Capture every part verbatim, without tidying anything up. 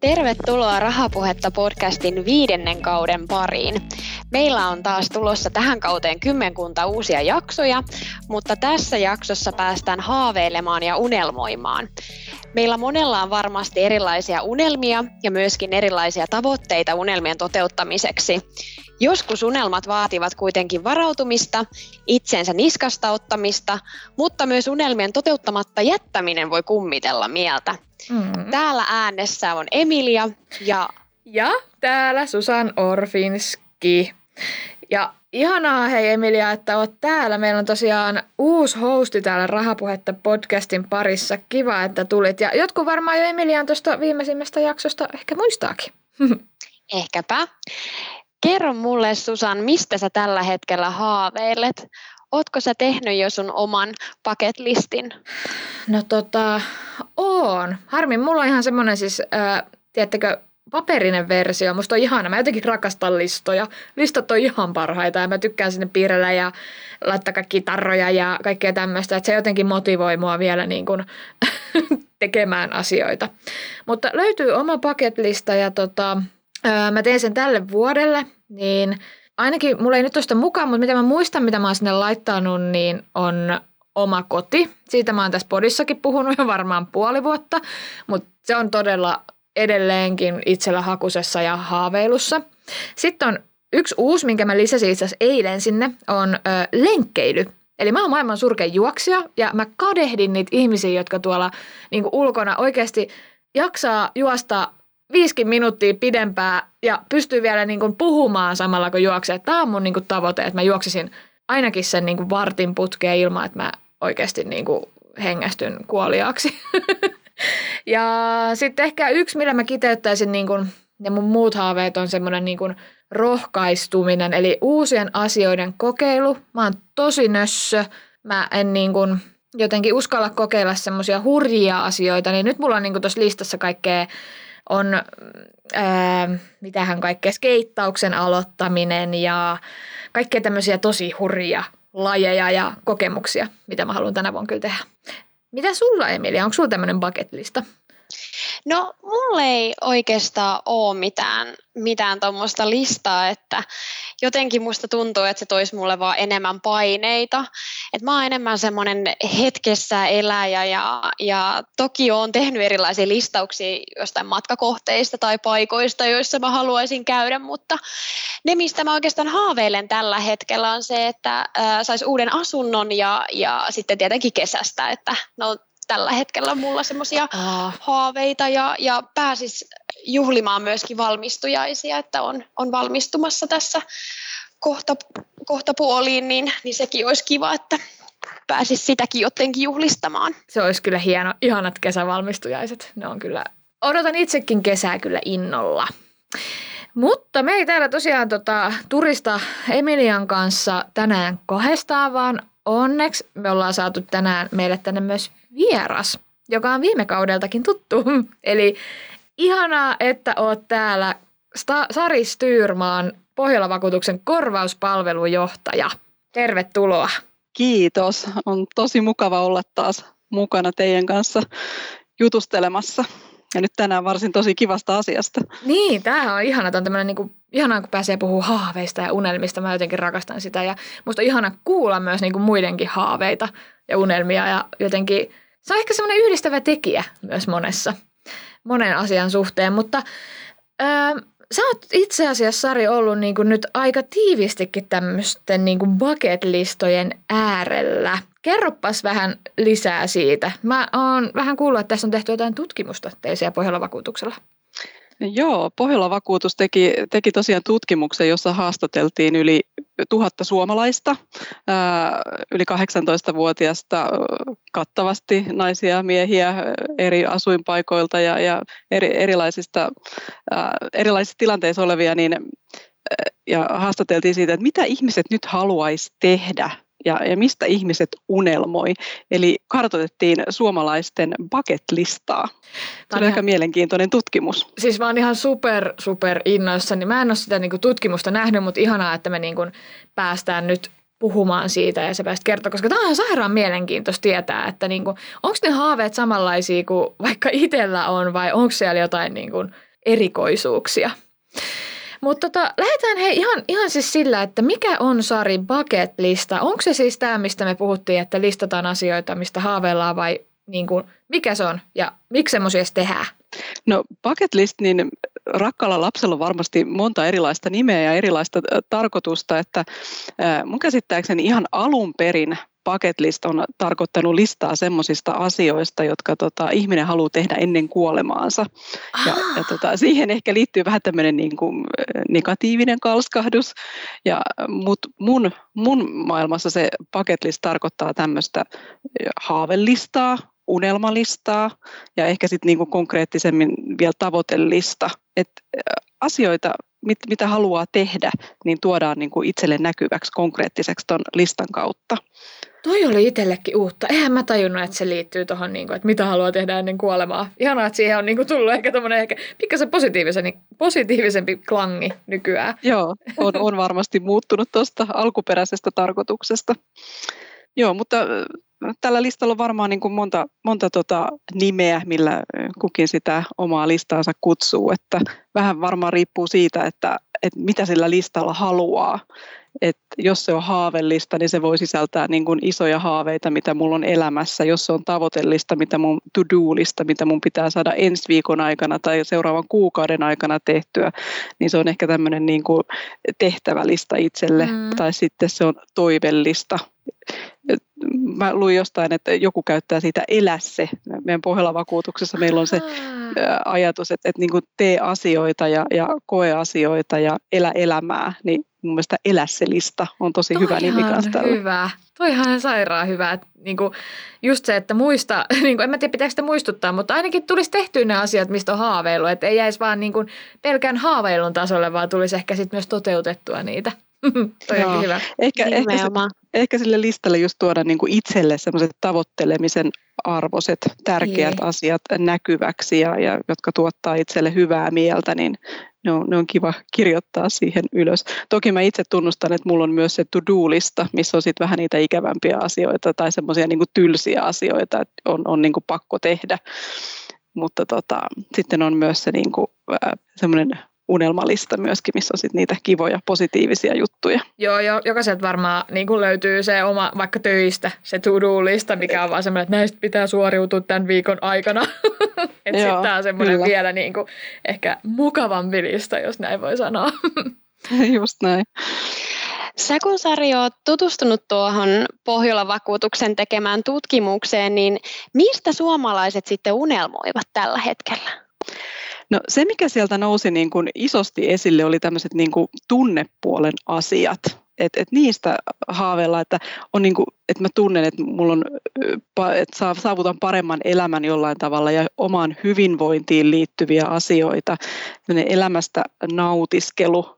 Tervetuloa Rahapuhetta podcastin viidennen kauden pariin. Meillä on taas tulossa tähän kauteen kymmenkunta uusia jaksoja, mutta tässä jaksossa päästään haaveilemaan ja unelmoimaan. Meillä monella on varmasti erilaisia unelmia ja myöskin erilaisia tavoitteita unelmien toteuttamiseksi. Joskus unelmat vaativat kuitenkin varautumista, itsensä niskasta ottamista, mutta myös unelmien toteuttamatta jättäminen voi kummitella mieltä. Mm. Täällä äänessä on Emilia ja... Ja täällä Susan Orfinski. Ja ihanaa hei Emilia, että oot täällä. Meillä on tosiaan uusi hosti täällä Rahapuhetta podcastin parissa. Kiva, että tulit. Ja jotkut varmaan jo Emilian tuosta viimeisimmästä jaksosta ehkä muistaakin. Ehkäpä. Kerro mulle Susan, mistä sä tällä hetkellä haaveilet? Ootko sä tehnyt jo sun oman paketlistin? No tota, oon. Harmin, mulla on ihan semmoinen siis, äh, tiedättekö, paperinen versio. Musta on ihana. Mä jotenkin rakastan listoja. Listat on ihan parhaita ja mä tykkään sinne piirrellä ja laittaa kaikki tarroja ja kaikkea tämmöistä. Että se jotenkin motivoi mua vielä niin kuin tekemään asioita. Mutta löytyy oma paketlista ja tota, äh, mä teen sen tälle vuodelle, niin... Ainakin mulla ei nyt ole sitä mukaan, mutta mitä mä muistan, mitä mä oon sinne laittanut, niin on oma koti. Siitä mä oon tässä podissakin puhunut jo varmaan puoli vuotta, mutta se on todella edelleenkin itsellä hakusessa ja haaveilussa. Sitten on yksi uusi, minkä mä lisäsin itse asiassa eilen sinne, on ö, lenkkeily. Eli mä oon maailman surkein juoksija ja mä kadehdin niitä ihmisiä, jotka tuolla niin kuin ulkona oikeasti jaksaa juosta viisikin minuuttia pidempää ja pystyy vielä niin kuin puhumaan samalla, kun juoksee. Tämä on mun niin kuin tavoite, että mä juoksisin ainakin sen niin kuin vartin putkeen ilman, että mä oikeasti niin kuin hengästyn kuoliaaksi. Ja sitten ehkä yksi, millä mä kiteyttäisin, niin kuin, ja mun muut haaveet on semmoinen niin kuin rohkaistuminen, eli uusien asioiden kokeilu. Mä oon tosi nössö. Mä en niin kuin jotenkin uskalla kokeilla semmoisia hurjia asioita, niin nyt mulla on niin kuin tuossa listassa kaikkea... On ää, mitähän kaikkea, skeittauksen aloittaminen ja kaikkea tämmöisiä tosi hurjia lajeja ja kokemuksia, mitä mä haluan tänä vuonna kyllä tehdä. Mitä sulla, Emilia? Onko sulla tämmöinen bucketlista? No, mulla ei oikeastaan ole mitään, mitään tuommoista listaa, että jotenkin musta tuntuu, että se toisi mulle vaan enemmän paineita. Et mä oon enemmän semmoinen hetkessä eläjä ja, ja toki oon tehnyt erilaisia listauksia jostain matkakohteista tai paikoista, joissa mä haluaisin käydä, mutta ne, mistä mä oikeastaan haaveilen tällä hetkellä on se, että äh, sais uuden asunnon ja, ja sitten tietenkin kesästä, että no tällä hetkellä on mulla semmoisia haaveita ja, ja pääsis juhlimaan myöskin valmistujaisia, että on, on valmistumassa tässä kohta, kohta puoliin, niin, niin sekin olisi kiva, että pääsis sitäkin jotenkin juhlistamaan. Se olisi kyllä hieno, ihanat kesävalmistujaiset. Ne on kyllä, odotan itsekin kesää kyllä innolla. Mutta me ei täällä tosiaan tota, turista Emilian kanssa tänään kahdestaan, vaan onneksi me ollaan saatu tänään meille tänne myös vieras, joka on viime kaudeltakin tuttu. Eli ihanaa, että oot täällä Sta- Sari Styrman, Pohjola-vakuutuksen korvauspalvelujohtaja. Tervetuloa. Kiitos. On tosi mukava olla taas mukana teidän kanssa jutustelemassa. Ja nyt tänään varsin tosi kivasta asiasta. Niin, tämähän on ihana. Tämä on tämmöinen niin kuin, ihanaa, kun pääsee puhumaan haaveista ja unelmista. Mä jotenkin rakastan sitä ja musta on ihana kuulla myös niin kuin muidenkin haaveita ja unelmia. Ja jotenkin se on ehkä semmoinen yhdistävä tekijä myös monessa, monen asian suhteen. Mutta öö, sä oot itse asiassa, Sari, ollut niin kuin nyt aika tiivistikin tämmöisten niin kuin bucket-listojen äärellä. Kerropas vähän lisää siitä. Mä oon vähän kuullut, että tässä on tehty jotain tutkimusta teisiä Pohjola-vakuutuksella. Joo, Pohjola-vakuutus teki, teki tosiaan tutkimuksen, jossa haastateltiin yli tuhatta suomalaista, ää, yli kahdeksantoistavuotiaista kattavasti naisia, miehiä eri asuinpaikoilta ja, ja eri, erilaisista, ää, erilaisissa tilanteissa olevia, niin, ja haastateltiin siitä, että mitä ihmiset nyt haluaisi tehdä ja, ja mistä ihmiset unelmoi. Eli kartoitettiin suomalaisten bucket-listaa. Se on aika mielenkiintoinen tutkimus. Siis mä oon ihan super, super innoissani. Mä en ole sitä niin kuin tutkimusta nähnyt, mutta ihanaa, että me niin kuin päästään nyt puhumaan siitä ja sä pääsit kertoa, koska tämä on ihan sairaan mielenkiintoista tietää, että niin kuin, onko ne haaveet samanlaisia kuin vaikka itsellä on vai onko siellä jotain niin kuin erikoisuuksia. Mutta tota, lähdetään hei ihan, ihan siis sillä, että mikä on Sari bucket-lista? Onko se siis tämä, mistä me puhuttiin, että listataan asioita, mistä haaveillaan vai niin kuin, mikä se on ja miksi semmoisia edes tehdään? No bucket list, niin rakkaalla lapsella on varmasti monta erilaista nimeä ja erilaista tarkoitusta, että mun käsittääkseni ihan alun perin bucket list on tarkoittanut listaa semmoisista asioista, jotka tota, ihminen haluaa tehdä ennen kuolemaansa. Ja, ja tota, siihen ehkä liittyy vähän tämmöinen niin kuin negatiivinen kalskahdus, ja, mut mun, mun maailmassa se bucket list tarkoittaa tämmöistä haavelistaa, unelmalistaa ja ehkä sitten niinku konkreettisemmin vielä tavoitelista. Et asioita, mit, mitä haluaa tehdä, niin tuodaan niinku itselle näkyväksi konkreettiseksi ton listan kautta. Toi oli itsellekin uutta. Eihän mä tajunnut, että se liittyy tuohon, niinku, että mitä haluaa tehdä ennen kuolemaa. Ihanaa, että siihen on niinku tullut ehkä tommoinen ehkä pikkasen positiivisempi, positiivisempi klangi nykyään. Joo, on, on varmasti muuttunut tuosta alkuperäisestä tarkoituksesta. Joo, mutta tällä listalla on varmaan niin kuin monta, monta tota nimeä, millä kukin sitä omaa listaansa kutsuu. Että vähän varmaan riippuu siitä, että, että mitä sillä listalla haluaa. Et jos se on haavelista, niin se voi sisältää niin kuin isoja haaveita, mitä mulla on elämässä. Jos se on tavoitelista, mitä mun to-do-lista, mitä mun pitää saada ensi viikon aikana tai seuraavan kuukauden aikana tehtyä, niin se on ehkä tämmöinen niin kuin tehtävälista itselle. Mm. Tai sitten se on toivellista. Mä luin jostain, että joku käyttää siitä elä se. Meidän Pohjola-vakuutuksessa meillä on se ajatus, että, että niin kuin tee asioita ja, ja koe asioita ja elä elämää. Niin mun mielestä elä se lista on tosi toi hyvä nimi kanssa tällä. Hyvä. Toi ihan sairaan hyvä. Niin kuin just se, että muista, niin kuin, en mä tiedä pitääkö sitä muistuttaa, mutta ainakin tulisi tehtyä ne asiat, mistä on haaveillut. Että ei jäisi vaan niin kuin pelkään haaveilun tasolle, vaan tulisi ehkä sitten myös toteutettua niitä. Toi no, hyvä. Ehkä, ehkä, se, ehkä sille listalle just tuoda niin kuin itselle sellaiset tavoittelemisen arvoiset, tärkeät Jee. asiat näkyväksi ja, ja jotka tuottaa itselle hyvää mieltä, niin ne on, ne on kiva kirjoittaa siihen ylös. Toki mä itse tunnustan, että mulla on myös se to-do-lista, missä on sitten vähän niitä ikävämpiä asioita tai semmoisia niin kuin tylsiä asioita, että on, on niin kuin pakko tehdä. Mutta tota, sitten on myös se niin kuin, äh, semmoinen unelmalista myöskin, missä on sitten niitä kivoja, positiivisia juttuja. Joo, jo, jokaiselta varmaan niin kun löytyy se oma, vaikka töistä, se to-do-lista, mikä on vaan semmoinen, että näistä pitää suoriutua tämän viikon aikana. Että sitten tämä on semmoinen kyllä. vielä niin kun, ehkä mukavampi lista, jos näin voi sanoa. Just näin. Sä kun Sari oot tutustunut tuohon Pohjola-vakuutuksen tekemään tutkimukseen, niin mistä suomalaiset sitten unelmoivat tällä hetkellä? No se, mikä sieltä nousi niin kuin isosti esille, oli tämmöiset niin kuin tunnepuolen asiat. Et, et niistä haaveilla, että on niin kuin, että mä tunnen, että mulla on, että saavutan paremman elämän jollain tavalla ja omaan hyvinvointiin liittyviä asioita, elämästä nautiskelu.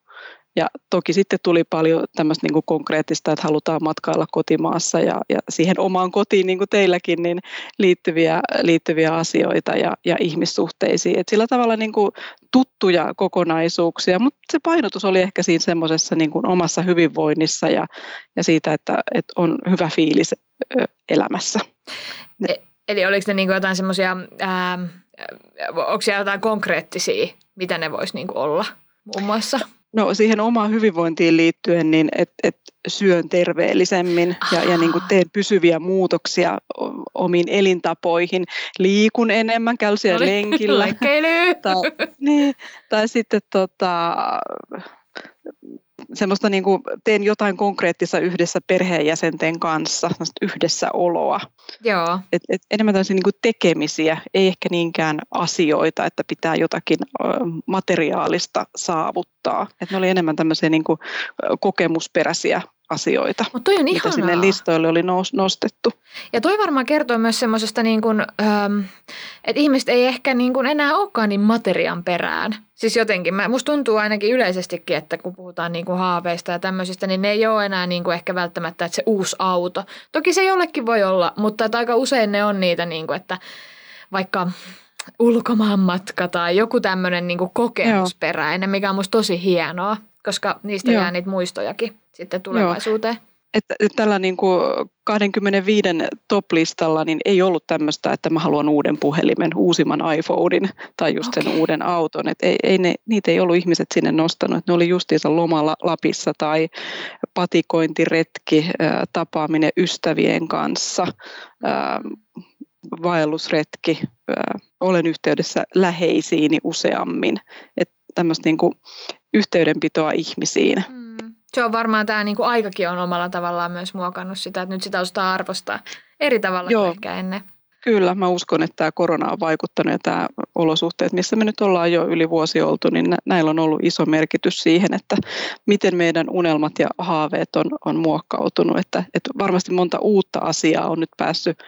Ja toki sitten tuli paljon tämmöistä niin kuin konkreettista, että halutaan matkailla kotimaassa ja, ja siihen omaan kotiin, niin kuin teilläkin, niin liittyviä, liittyviä asioita ja, ja ihmissuhteisiin. Et sillä tavalla niin kuin tuttuja kokonaisuuksia, mutta se painotus oli ehkä siinä semmoisessa niin kuin omassa hyvinvoinnissa ja, ja siitä, että, että on hyvä fiilis elämässä. Eli oliko ne niin kuin jotain semmoisia, onko siellä jotain konkreettisia, mitä ne voisi niin kuin olla muun muassa? No siihen omaan hyvinvointiin liittyen, niin että et syön terveellisemmin ja, ja niin kuin teen pysyviä muutoksia omiin elintapoihin, liikun enemmän, käyn siellä lenkillä. tai, niin, tai sitten tota, semmoista niin kuin teen jotain konkreettista yhdessä perheenjäsenten kanssa, yhdessäoloa. Joo. Et, et enemmän tämmöisiä niin kuin tekemisiä, ei ehkä niinkään asioita, että pitää jotakin materiaalista saavuttaa. Et ne oli enemmän tämmöisiä niin kuin kokemusperäisiä asioita, mutta toi on mitä ihanaa. Sinne listoille oli nostettu. Ja toi varmaan kertoo myös semmoisesta, niin kuin, että ihmiset ei ehkä niin kuin enää olekaan niin materian perään. Siis jotenkin, musta tuntuu ainakin yleisestikin, että kun puhutaan niin kuin haaveista ja tämmöisistä, niin ne ei ole enää niin kuin ehkä välttämättä, että se uusi auto. Toki se jollekin voi olla, mutta aika usein ne on niitä, niin kuin, että vaikka ulkomaanmatka tai joku tämmöinen niin kuin kokemusperäinen, mikä on musta tosi hienoa, koska niistä Joo. jää niitä muistojakin sitten tulevaisuuteen. Joo. Että tällä niin kuin kaksikymmentäviisi top-listalla niin ei ollut tämmöistä, että mä haluan uuden puhelimen, uusimman iPhonein tai just sen okay. uuden auton. Että ei, ei ne, niitä ei ollut ihmiset sinne nostanut. Ne oli justiinsa lomalla Lapissa tai patikointiretki, tapaaminen ystävien kanssa, vaellusretki. Olen yhteydessä läheisiini useammin. Että tämmöistä niin kuin yhteydenpitoa ihmisiin. Mm. Se on varmaan tämä niin kuin aikakin on omalla tavallaan myös muokannut sitä, että nyt sitä osataan arvostaa eri tavalla Joo. kuin ehkä ennen. Kyllä, mä uskon, että tämä korona on vaikuttanut ja tämä olosuhteet, missä me nyt ollaan jo yli vuosi oltu, niin näillä on ollut iso merkitys siihen, että miten meidän unelmat ja haaveet on, on muokkautunut. Että, että varmasti monta uutta asiaa on nyt päässyt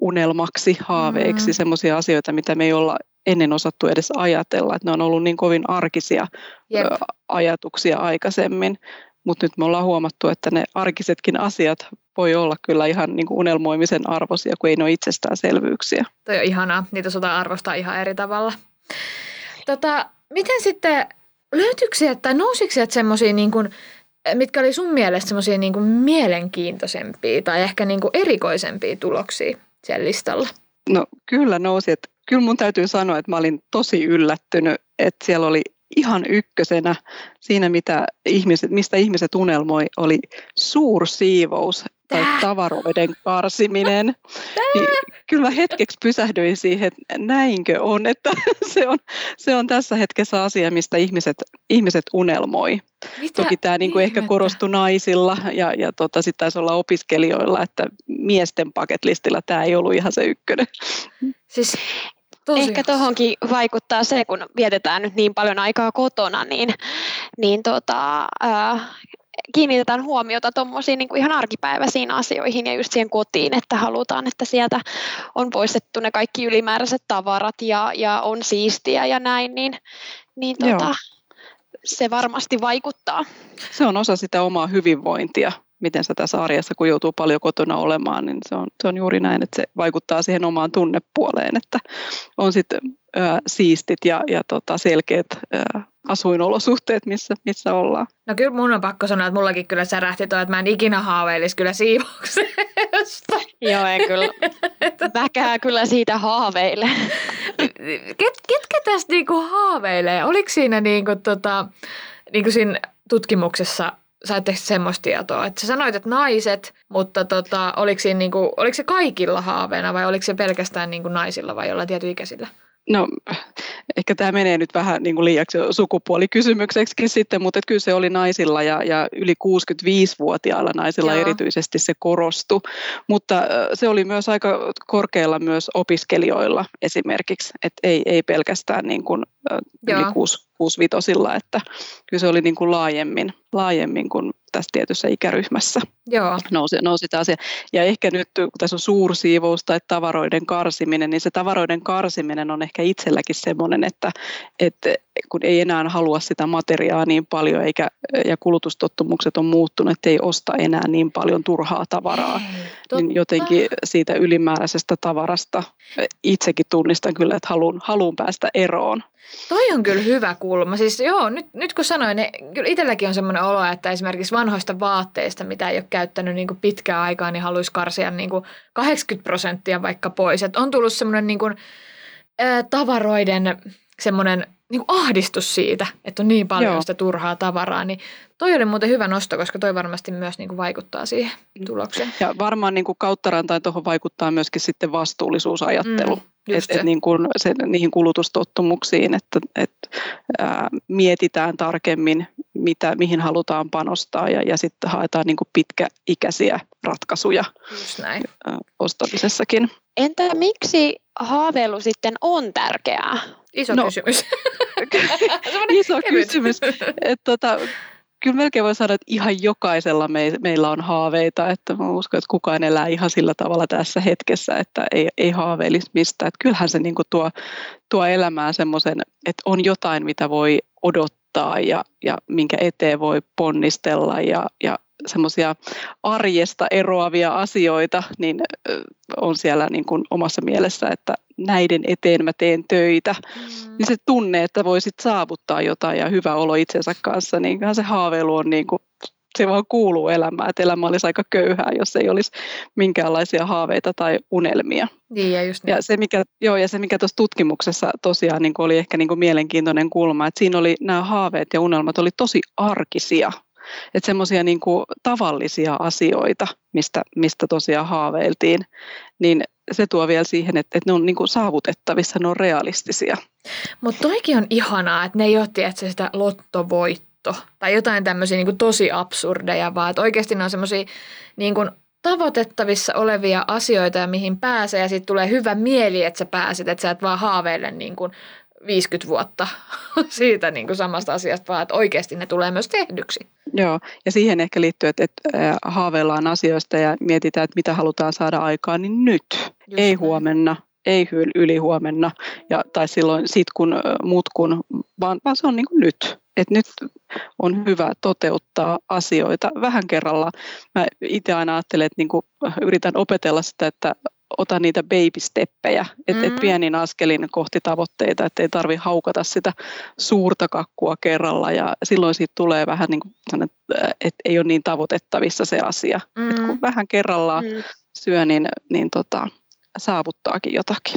unelmaksi, haaveiksi, mm-hmm. semmoisia asioita, mitä me ei olla ennen osattu edes ajatella. Että ne on ollut niin kovin arkisia Jep. ajatuksia aikaisemmin. Mutta nyt me ollaan huomattu, että ne arkisetkin asiat voi olla kyllä ihan niinku unelmoimisen arvoisia, kun ei ne ole itsestäänselvyyksiä. Toi on ihanaa. Niitä osataan arvostaa ihan eri tavalla. Tota, miten sitten, löytyykö sieltä tai nousiko sieltä semmoisia, niin kuin, mitkä oli sun mielestä semmoisia niin kuin mielenkiintoisempia tai ehkä niin kuin erikoisempia tuloksia siellä listalla? No kyllä nousi. Että, kyllä mun täytyy sanoa, että mä olin tosi yllättynyt, että siellä oli ihan ykkösenä siinä, mitä ihmiset, mistä ihmiset unelmoi, oli suursiivous tai tavaroiden karsiminen. Niin kyllä hetkeksi pysähdyin siihen, että näinkö on, että se on, se on tässä hetkessä asia, mistä ihmiset, ihmiset unelmoi. Mitä? Toki tämä niin kuin ehkä korostui naisilla ja, ja tota, sitten taisi olla opiskelijoilla, että miesten paketlistillä tämä ei ollut ihan se ykkönen. Siis... Tosi Ehkä tuohonkin vaikuttaa se, kun vietetään nyt niin paljon aikaa kotona, niin, niin tota, äh, kiinnitetään huomiota tuommoisiin niin kuin ihan arkipäiväisiin asioihin ja just siihen kotiin, että halutaan, että sieltä on poistettu ne kaikki ylimääräiset tavarat ja, ja on siistiä ja näin, niin, niin tota, se varmasti vaikuttaa. Se on osa sitä omaa hyvinvointia. Miten sä tässä arjessa, kun joutuu paljon kotona olemaan, niin se on, se on juuri näin, että se vaikuttaa siihen omaan tunnepuoleen, että on sitten siistit ja, ja tota selkeät ää, asuinolosuhteet, missä, missä ollaan. No kyllä mun on pakko sanoa, että mullakin kyllä särähti toi, että mä en ikinä haaveilisi kyllä siivouksesta. Joo, en kyllä. Mäkään kyllä siitä haaveile. Ket, ketkä tästä niinku haaveilee? Oliko siinä, niinku tota, niinku siinä tutkimuksessa... Saitteko semmoista tietoa? Että sä sanoit, että naiset, mutta tota, oliko, siinä niinku, oliko se kaikilla haaveena vai oliko se pelkästään niinku naisilla vai jollain tietyikäisillä? No ehkä tämä menee nyt vähän niin kuin liiaksi sukupuolikysymykseksi sitten, mutta kyllä se oli naisilla ja, ja yli kuusikymmentäviisivuotiailla naisilla Joo. erityisesti se korostui. Mutta se oli myös aika korkealla myös opiskelijoilla esimerkiksi, että ei, ei pelkästään niin kuin yli kuusikymmentäviitosilla, että kyllä se oli niin kuin laajemmin, laajemmin kuin tässä tietyssä ikäryhmässä Joo. nousi, nousi tämä asia. Ja ehkä nyt, kun tässä on suursiivous tai tavaroiden karsiminen, niin se tavaroiden karsiminen on ehkä itselläkin semmoinen, että, että kun ei enää halua sitä materiaa niin paljon eikä, ja kulutustottumukset on muuttunut, että ei osta enää niin paljon turhaa tavaraa, Hei, niin jotenkin siitä ylimääräisestä tavarasta itsekin tunnistan kyllä, että haluan, haluan päästä eroon. Toi on kyllä hyvä kulma. Siis joo, nyt, nyt kun sanoin, niin kyllä itselläkin on semmoinen olo, että esimerkiksi vanhoista vaatteista, mitä ei ole käyttänyt niin kuin pitkään aikaa, niin haluaisi karsia niin kuin kahdeksankymmentä prosenttia vaikka pois. Et on tullut semmoinen niin kuin, ä, tavaroiden semmoinen niin kuin ahdistus siitä, että on niin paljon joo. sitä turhaa tavaraa, niin toi oli muuten hyvä nosto, koska toi varmasti myös niin kuin vaikuttaa siihen tulokseen. Ja varmaan niin kuin kauttarantain tuohon vaikuttaa myöskin sitten vastuullisuusajattelu. Mm. Että et niin kuin sen, niihin kulutustottumuksiin, että et, ää, mietitään tarkemmin, mitä, mihin halutaan panostaa ja, ja sitten haetaan niin kuin pitkäikäisiä ratkaisuja ää, ostamisessakin. Entä miksi haaveilu sitten on tärkeää? Iso no, kysymys. Iso kysymys. Et, tota, kyllä melkein voi sanoa, että ihan jokaisella me, meillä on haaveita, että mä uskon, että kukaan elää ihan sillä tavalla tässä hetkessä, että ei, ei haaveilisi mistään. Että kyllähän se niin kuin tuo, tuo elämään semmoisen, että on jotain, mitä voi odottaa ja, ja minkä eteen voi ponnistella ja, ja semmoisia arjesta eroavia asioita, niin on siellä niin kuin omassa mielessä, että näiden eteen mä teen töitä, mm. niin se tunne, että voisit saavuttaa jotain ja hyvä olo itsensä kanssa, niin se haaveilu on niin kuin, se vaan kuuluu elämään, että elämä olisi aika köyhää, jos ei olisi minkäänlaisia haaveita tai unelmia. Niin, ja, just niin. Ja se, mikä, joo, ja se, mikä tuossa tutkimuksessa tosiaan niin kuin oli ehkä niin kuin mielenkiintoinen kulma, että siinä oli nämä haaveet ja unelmat oli tosi arkisia. Että semmoisia niin kuin tavallisia asioita, mistä, mistä tosiaan haaveiltiin, niin se tuo vielä siihen, että, että ne on niin kuin saavutettavissa, ne on realistisia. Mutta toikin on ihanaa, että ne ei ole tietysti sitä lottovoitto tai jotain tämmöisiä niin kuin tosi absurdeja, vaan että oikeasti ne on semmoisia niin kuin tavoitettavissa olevia asioita ja mihin pääsee ja siitä tulee hyvä mieli, että sä pääset, että sä et vaan haaveile niin kuin viisikymmentä vuotta siitä niin kuin samasta asiasta, vaan että oikeasti ne tulee myös tehdyksi. Joo, ja siihen ehkä liittyy, että, että haaveillaan asioista ja mietitään, että mitä halutaan saada aikaan, niin nyt, just ei näin. Huomenna, ei yli huomenna, ja, tai silloin sit kun muut kun, vaan, vaan se on niin kuin nyt. Että nyt on hyvä toteuttaa asioita vähän kerralla. Mä itse aina ajattelen, että niin kuin yritän opetella sitä, että ota niitä baby-steppejä, että mm. et pienin askelin kohti tavoitteita, ettei tarvitse haukata sitä suurta kakkua kerralla ja silloin siitä tulee vähän niin kuin, että ei ole niin tavoitettavissa se asia. Mm. Että kun vähän kerrallaan mm. syö, niin, niin tota, saavuttaakin jotakin.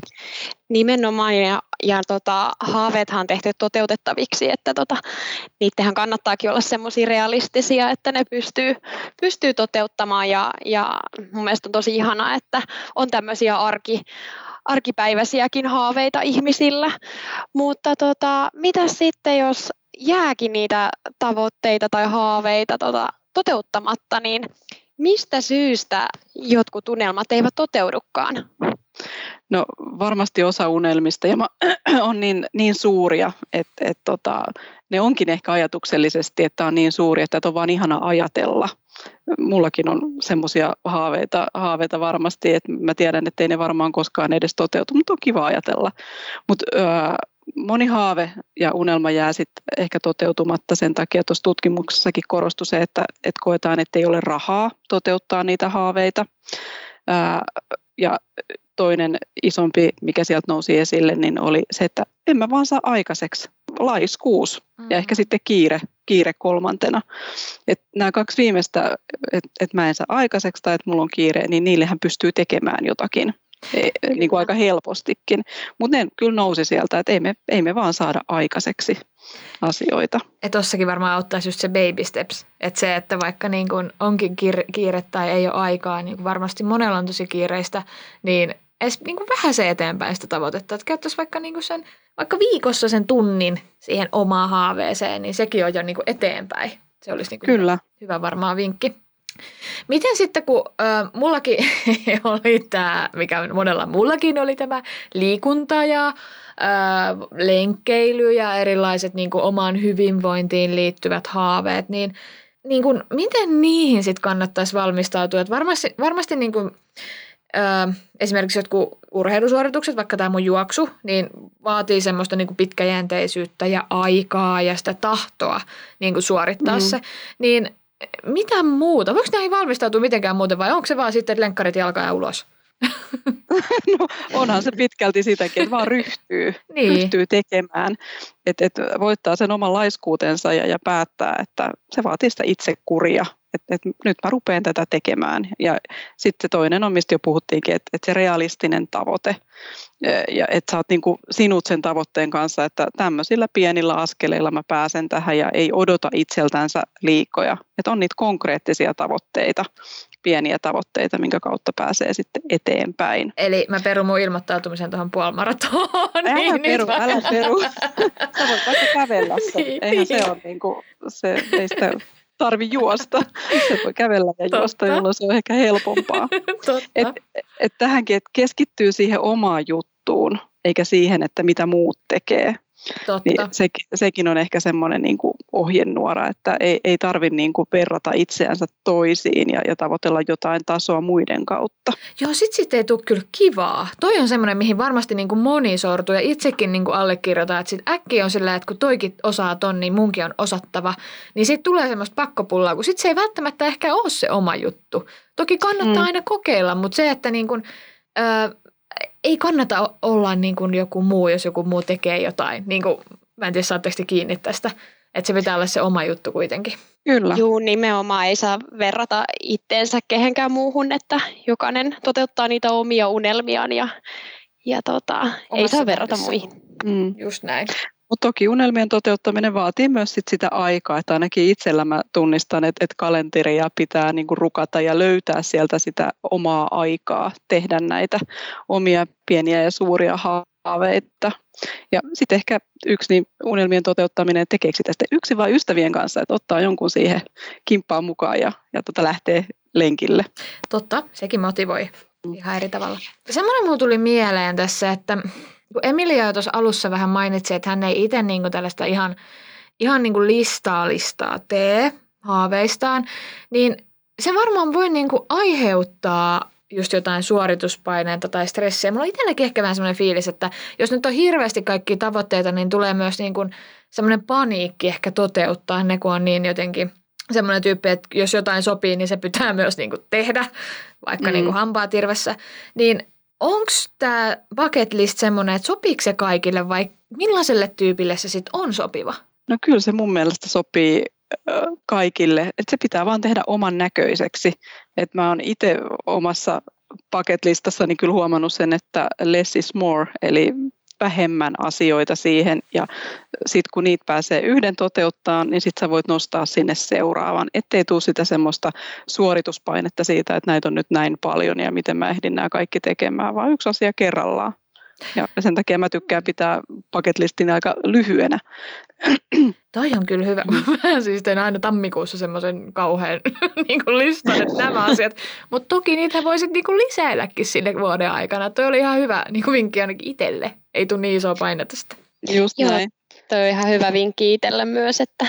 Nimenomaan ja, ja tota, haaveethan on tehty toteutettaviksi, että tota, niittenhän kannattaakin olla semmoisia realistisia, että ne pystyy, pystyy toteuttamaan ja, ja mun mielestä on tosi ihanaa, että on tämmöisiä arki, arkipäiväisiäkin haaveita ihmisillä, mutta tota, mitä sitten jos jääkin niitä tavoitteita tai haaveita tota, toteuttamatta, niin mistä syystä jotkut unelmat eivät toteudukaan? No varmasti osa unelmista ja on niin, niin suuria, että, että tota, ne onkin ehkä ajatuksellisesti, että on niin suuri, että on vaan ihana ajatella. Mullakin on semmoisia haaveita, haaveita varmasti, että mä tiedän, että ei ne varmaan koskaan edes toteutu, mutta on kiva ajatella. Mut, öö, Moni haave ja unelma jää sitten ehkä toteutumatta sen takia. Tuossa tutkimuksessakin korostui se, että, että koetaan, että ei ole rahaa toteuttaa niitä haaveita. Ää, ja toinen isompi, mikä sieltä nousi esille, niin oli se, että en mä vaan saa aikaiseksi. Laiskuus mm-hmm. ja ehkä sitten kiire, kiire kolmantena. Et nämä kaksi viimeistä, että et mä en saa aikaiseksi tai että mulla on kiire, niin niillehän pystyy tekemään jotakin. Niin kuin aika helpostikin, mutta ne kyllä nousi sieltä, että ei me, ei me vaan saada aikaiseksi asioita. Ja tossakin varmaan auttaisi just se baby steps, että se, että vaikka niin kuin onkin kiire tai ei ole aikaa, niin kuin varmasti monella on tosi kiireistä, niin edes niin kuin vähän se eteenpäin sitä tavoitetta, että käyttäisi vaikka, niin kuin sen, vaikka viikossa sen tunnin siihen omaan haaveeseen, niin sekin on jo niin kuin eteenpäin. Se olisi niin kuin kyllä. hyvä varmaan vinkki. Miten sitten, kun äh, mullakin oli tämä, mikä monella mullakin oli tämä liikunta ja äh, lenkkeily ja erilaiset niin kuin omaan hyvinvointiin liittyvät haaveet, niin, niin kuin, miten niihin sitten kannattaisi valmistautua? Et varmasti varmasti niin kuin, äh, esimerkiksi jotkut urheilusuoritukset, vaikka tämä mun juoksu, niin vaatii semmoista niin kuin pitkäjänteisyyttä ja aikaa ja sitä tahtoa niin kuin suorittaa mm-hmm. se, niin mitä muuta? Voiko näihin valmistautua mitenkään muuten vai onko se vaan sitten, että lenkkarit jalkaa ja ulos? No, onhan se pitkälti sitäkin, että vaan ryhtyy, niin. ryhtyy tekemään. Että et voittaa sen oman laiskuutensa ja, ja päättää, että se vaatii sitä itsekuria. Että et nyt mä rupean tätä tekemään. Ja sitten toinen on, mistä jo puhuttiinkin, että et se realistinen tavoite. Ja että sä oot niinku sinut sen tavoitteen kanssa, että tämmöisillä pienillä askeleilla mä pääsen tähän ja ei odota itseltänsä liikoja. Että on niitä konkreettisia tavoitteita, pieniä tavoitteita, minkä kautta pääsee sitten eteenpäin. Eli mä perun mun ilmoittautumisen tuohon puolimaratoon. Älä niin, peru, niin, älä peru. Sä voit vaikka kävellä sen. Eihän se ole niinku, se ei sitä tarvi juosta. Se voi kävellä ja Totta. juosta, jolloin se on ehkä helpompaa. Et, et tähänkin, että keskittyy siihen omaan juttuun, eikä siihen, että mitä muut tekee. Totta. Niin se, sekin on ehkä semmoinen niin kuin ohjenuora, että ei, ei tarvitse niin kuin verrata itseänsä toisiin ja, ja tavoitella jotain tasoa muiden kautta. Joo, sit sit ei tule kyllä kivaa. Toi on semmoinen, mihin varmasti niin kuin moni sortuu ja itsekin niin kuin allekirjoitan, että sit äkkiä on sillä, että kun toikin osaa ton, niin munkin on osattava. Niin sit tulee semmoista pakkopullaa, kun sit se ei välttämättä ehkä ole se oma juttu. Toki kannattaa mm. aina kokeilla, mutta se, että niin kuin... Öö, ei kannata olla niin kuin joku muu, jos joku muu tekee jotain. Niin kuin, mä en tiedä, saatteko te kiinni tästä, että se pitää olla se oma juttu kuitenkin. Kyllä. Juu, nimenomaan ei saa verrata itteensä kehenkään muuhun, että jokainen toteuttaa niitä omia unelmiaan ja, ja tota, ei saa verrata muihin. Mm. Just näin. Mutta toki unelmien toteuttaminen vaatii myös sit sitä aikaa, että ainakin itsellä mä tunnistan, että et kalenteria pitää niinku rukata ja löytää sieltä sitä omaa aikaa tehdä näitä omia pieniä ja suuria haaveita. Ja sitten ehkä yksi niin unelmien toteuttaminen, tekeekö tästä yksi vai ystävien kanssa, että ottaa jonkun siihen kimppaan mukaan ja, ja tota lähtee lenkille. Totta, sekin motivoi ihan eri tavalla. Semmoinen muu tuli mieleen tässä, että... Emilia jo tuossa alussa vähän mainitsi, että hän ei itse niinku tällaista ihan, ihan niinku listaa listaa tee haaveistaan, niin se varmaan voi niinku aiheuttaa just jotain suorituspaineita tai stressiä. Mulla on itselläkin ehkä vähän semmoinen fiilis, että jos nyt on hirveästi kaikkia tavoitteita, niin tulee myös niinku semmoinen paniikki ehkä toteuttaa ne, kun on niin jotenkin semmoinen tyyppi, että jos jotain sopii, niin se pitää myös niinku tehdä, vaikka mm. niinku hampaat irvessä, niin... Onko tämä bucket list semmoinen, että sopiiko se kaikille vai millaiselle tyypille se sitten on sopiva? No kyllä se mun mielestä sopii kaikille, että se pitää vaan tehdä oman näköiseksi. Et mä oon itse omassa bucket listassani kyllä huomannut sen, että less is more, eli vähemmän asioita siihen ja sitten kun niitä pääsee yhden toteuttaa, niin sitten sä voit nostaa sinne seuraavan, ettei tule sitä semmoista suorituspainetta siitä, että näitä on nyt näin paljon ja miten mä ehdin nämä kaikki tekemään, vaan yksi asia kerrallaan. Ja sen takia mä tykkään pitää paketlistin aika lyhyenä. Toi on kyllä hyvä. Mä siis tein aina tammikuussa semmoisen kauhean niin kuin listan, että nämä asiat. Mutta toki niitä voisit niin kuin lisäilläkin sinne vuoden aikana. Toi oli ihan hyvä niin kuin vinkki ainakin itselle. Ei tule niin isoa painetta sitä. Just näin. Joo, toi on ihan hyvä vinkki itselle myös, että,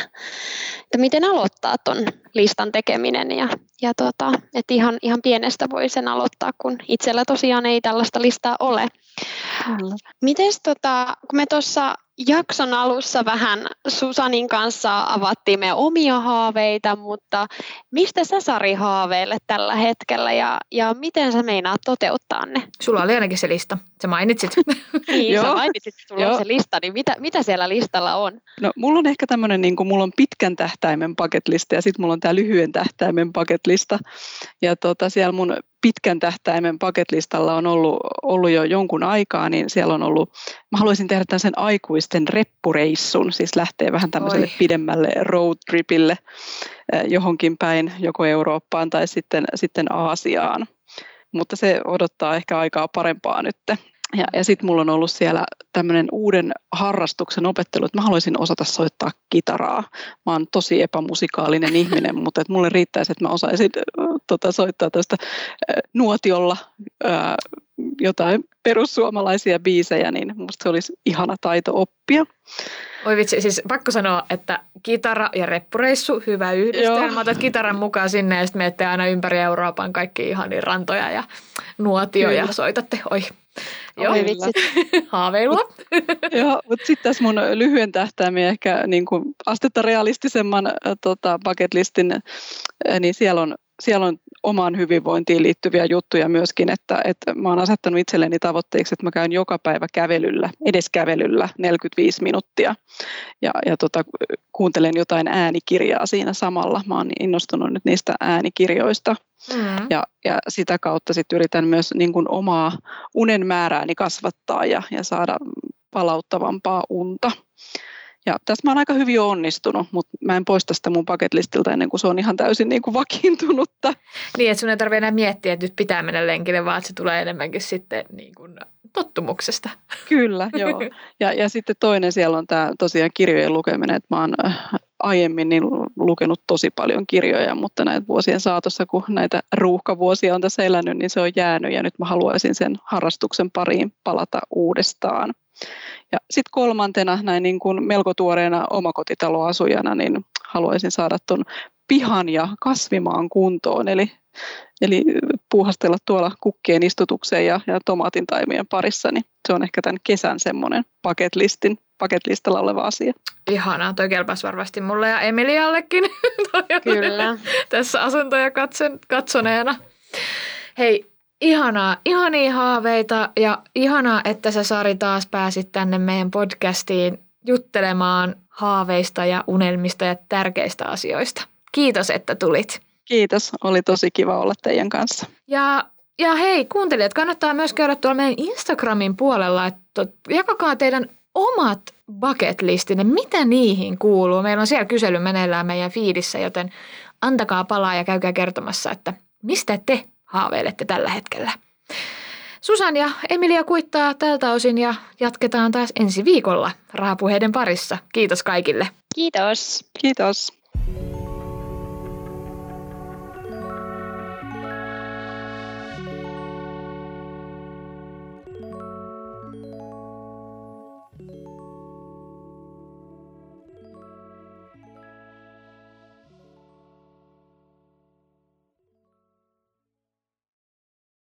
että miten aloittaa ton listan tekeminen. Ja, ja tuota, että ihan, ihan pienestä voi sen aloittaa, kun itsellä tosiaan ei tällaista listaa ole. Mites tota, kun me tuossa jakson alussa vähän Susanin kanssa avattiin meidän omia haaveita, mutta mistä sä, Sari, haaveilet tällä hetkellä ja, ja miten sä meinaat toteuttaa ne? Sulla oli ainakin se lista, sä mainitsit. Niin, sä mainitsit, sulla on se lista, niin mitä, mitä siellä listalla on? No mulla on ehkä tämmöinen, niin kuin mulla on pitkän tähtäimen paketlista ja sitten mulla on tää lyhyen tähtäimen paketlista ja tota, siellä mun pitkän tähtäimen paketlistalla on ollut, ollut jo jonkun aikaa, niin siellä on ollut, mä haluaisin tehdä tämän sen aikuisten reppureissun, siis lähtee vähän tämmöiselle Oi. pidemmälle roadtripille johonkin päin, joko Eurooppaan tai sitten, sitten Aasiaan, mutta se odottaa ehkä aikaa parempaa nyt. Ja, ja sitten mulla on ollut siellä tämmöinen uuden harrastuksen opettelu, että mä haluaisin osata soittaa kitaraa. Mä oon tosi epämusikaalinen ihminen, mutta et mulle riittäisi, että mä osaisin äh, tota, soittaa tästä äh, nuotiolla äh, jotain perussuomalaisia biisejä, niin musta se olisi ihana taito oppia. Oi vitsi, siis pakko sanoa, että kitara ja reppureissu, hyvä yhdistelmä. Otat kitaran mukaan sinne ja sitten menette aina ympäri Euroopan kaikki ihania rantoja ja nuotioja ja soitatte. Oi. Joo, haaveilua. Joo, mutta sitten tässä mun lyhyen tähtäimen ehkä niin kuin astetta realistisemman tota, bucketlistin, niin siellä on, siellä on omaan hyvinvointiin liittyviä juttuja myöskin, että, että mä oon asettanut itselleni tavoitteeksi, että mä käyn joka päivä kävelyllä, edes kävelyllä neljäkymmentäviisi minuuttia ja, ja tota, kuuntelen jotain äänikirjaa siinä samalla. Mä oon innostunut nyt niistä äänikirjoista. Mm-hmm. Ja, ja sitä kautta sit yritän myös niin kun omaa unen määrääni kasvattaa ja, ja saada palauttavampaa unta. Ja tässä mä oon aika hyvin onnistunut, mutta mä en poista sitä mun paketlistilta ennen kuin se on ihan täysin niin kuin vakiintunutta. Niin, että sun ei tarvitse enää miettiä, että nyt pitää mennä lenkille, vaan että se tulee enemmänkin sitten niin kuin tottumuksesta. Kyllä, joo. Ja, ja sitten toinen siellä on tämä tosiaan kirjojen lukeminen, että mä oon aiemmin niin lukenut tosi paljon kirjoja, mutta näitä vuosien saatossa, kun näitä ruuhkavuosia on tässä elänyt, niin se on jäänyt ja nyt mä haluaisin sen harrastuksen pariin palata uudestaan. Ja sitten kolmantena, näin niin kuin melko tuoreena omakotitaloasujana, niin haluaisin saada tuon pihan ja kasvimaan kuntoon, eli, eli puuhastella tuolla kukkien istutukseen ja, ja tomaatin taimien parissa, niin se on ehkä tämän kesän semmoinen paketlistin, paketlistalla oleva asia. Ihanaa, toi kelpasi varmasti mulle ja Emiliallekin. Kyllä. Tässä asuntoja katson, katsoneena. Hei, ihanaa, ihania haaveita ja ihanaa, että sä Sari taas pääsit tänne meidän podcastiin juttelemaan haaveista ja unelmista ja tärkeistä asioista. Kiitos, että tulit. Kiitos, oli tosi kiva olla teidän kanssa. Ja, ja hei, kuuntelijat, kannattaa myös käydä tuolla meidän Instagramin puolella, että jakakaa teidän omat bucketlistinne, mitä niihin kuuluu. Meillä on siellä kysely meneillään meidän feedissä, joten antakaa palaa ja käykää kertomassa, että mistä te haaveilette tällä hetkellä. Susan ja Emilia kuittaa tältä osin ja jatketaan taas ensi viikolla Rahapuheiden parissa. Kiitos kaikille. Kiitos. Kiitos.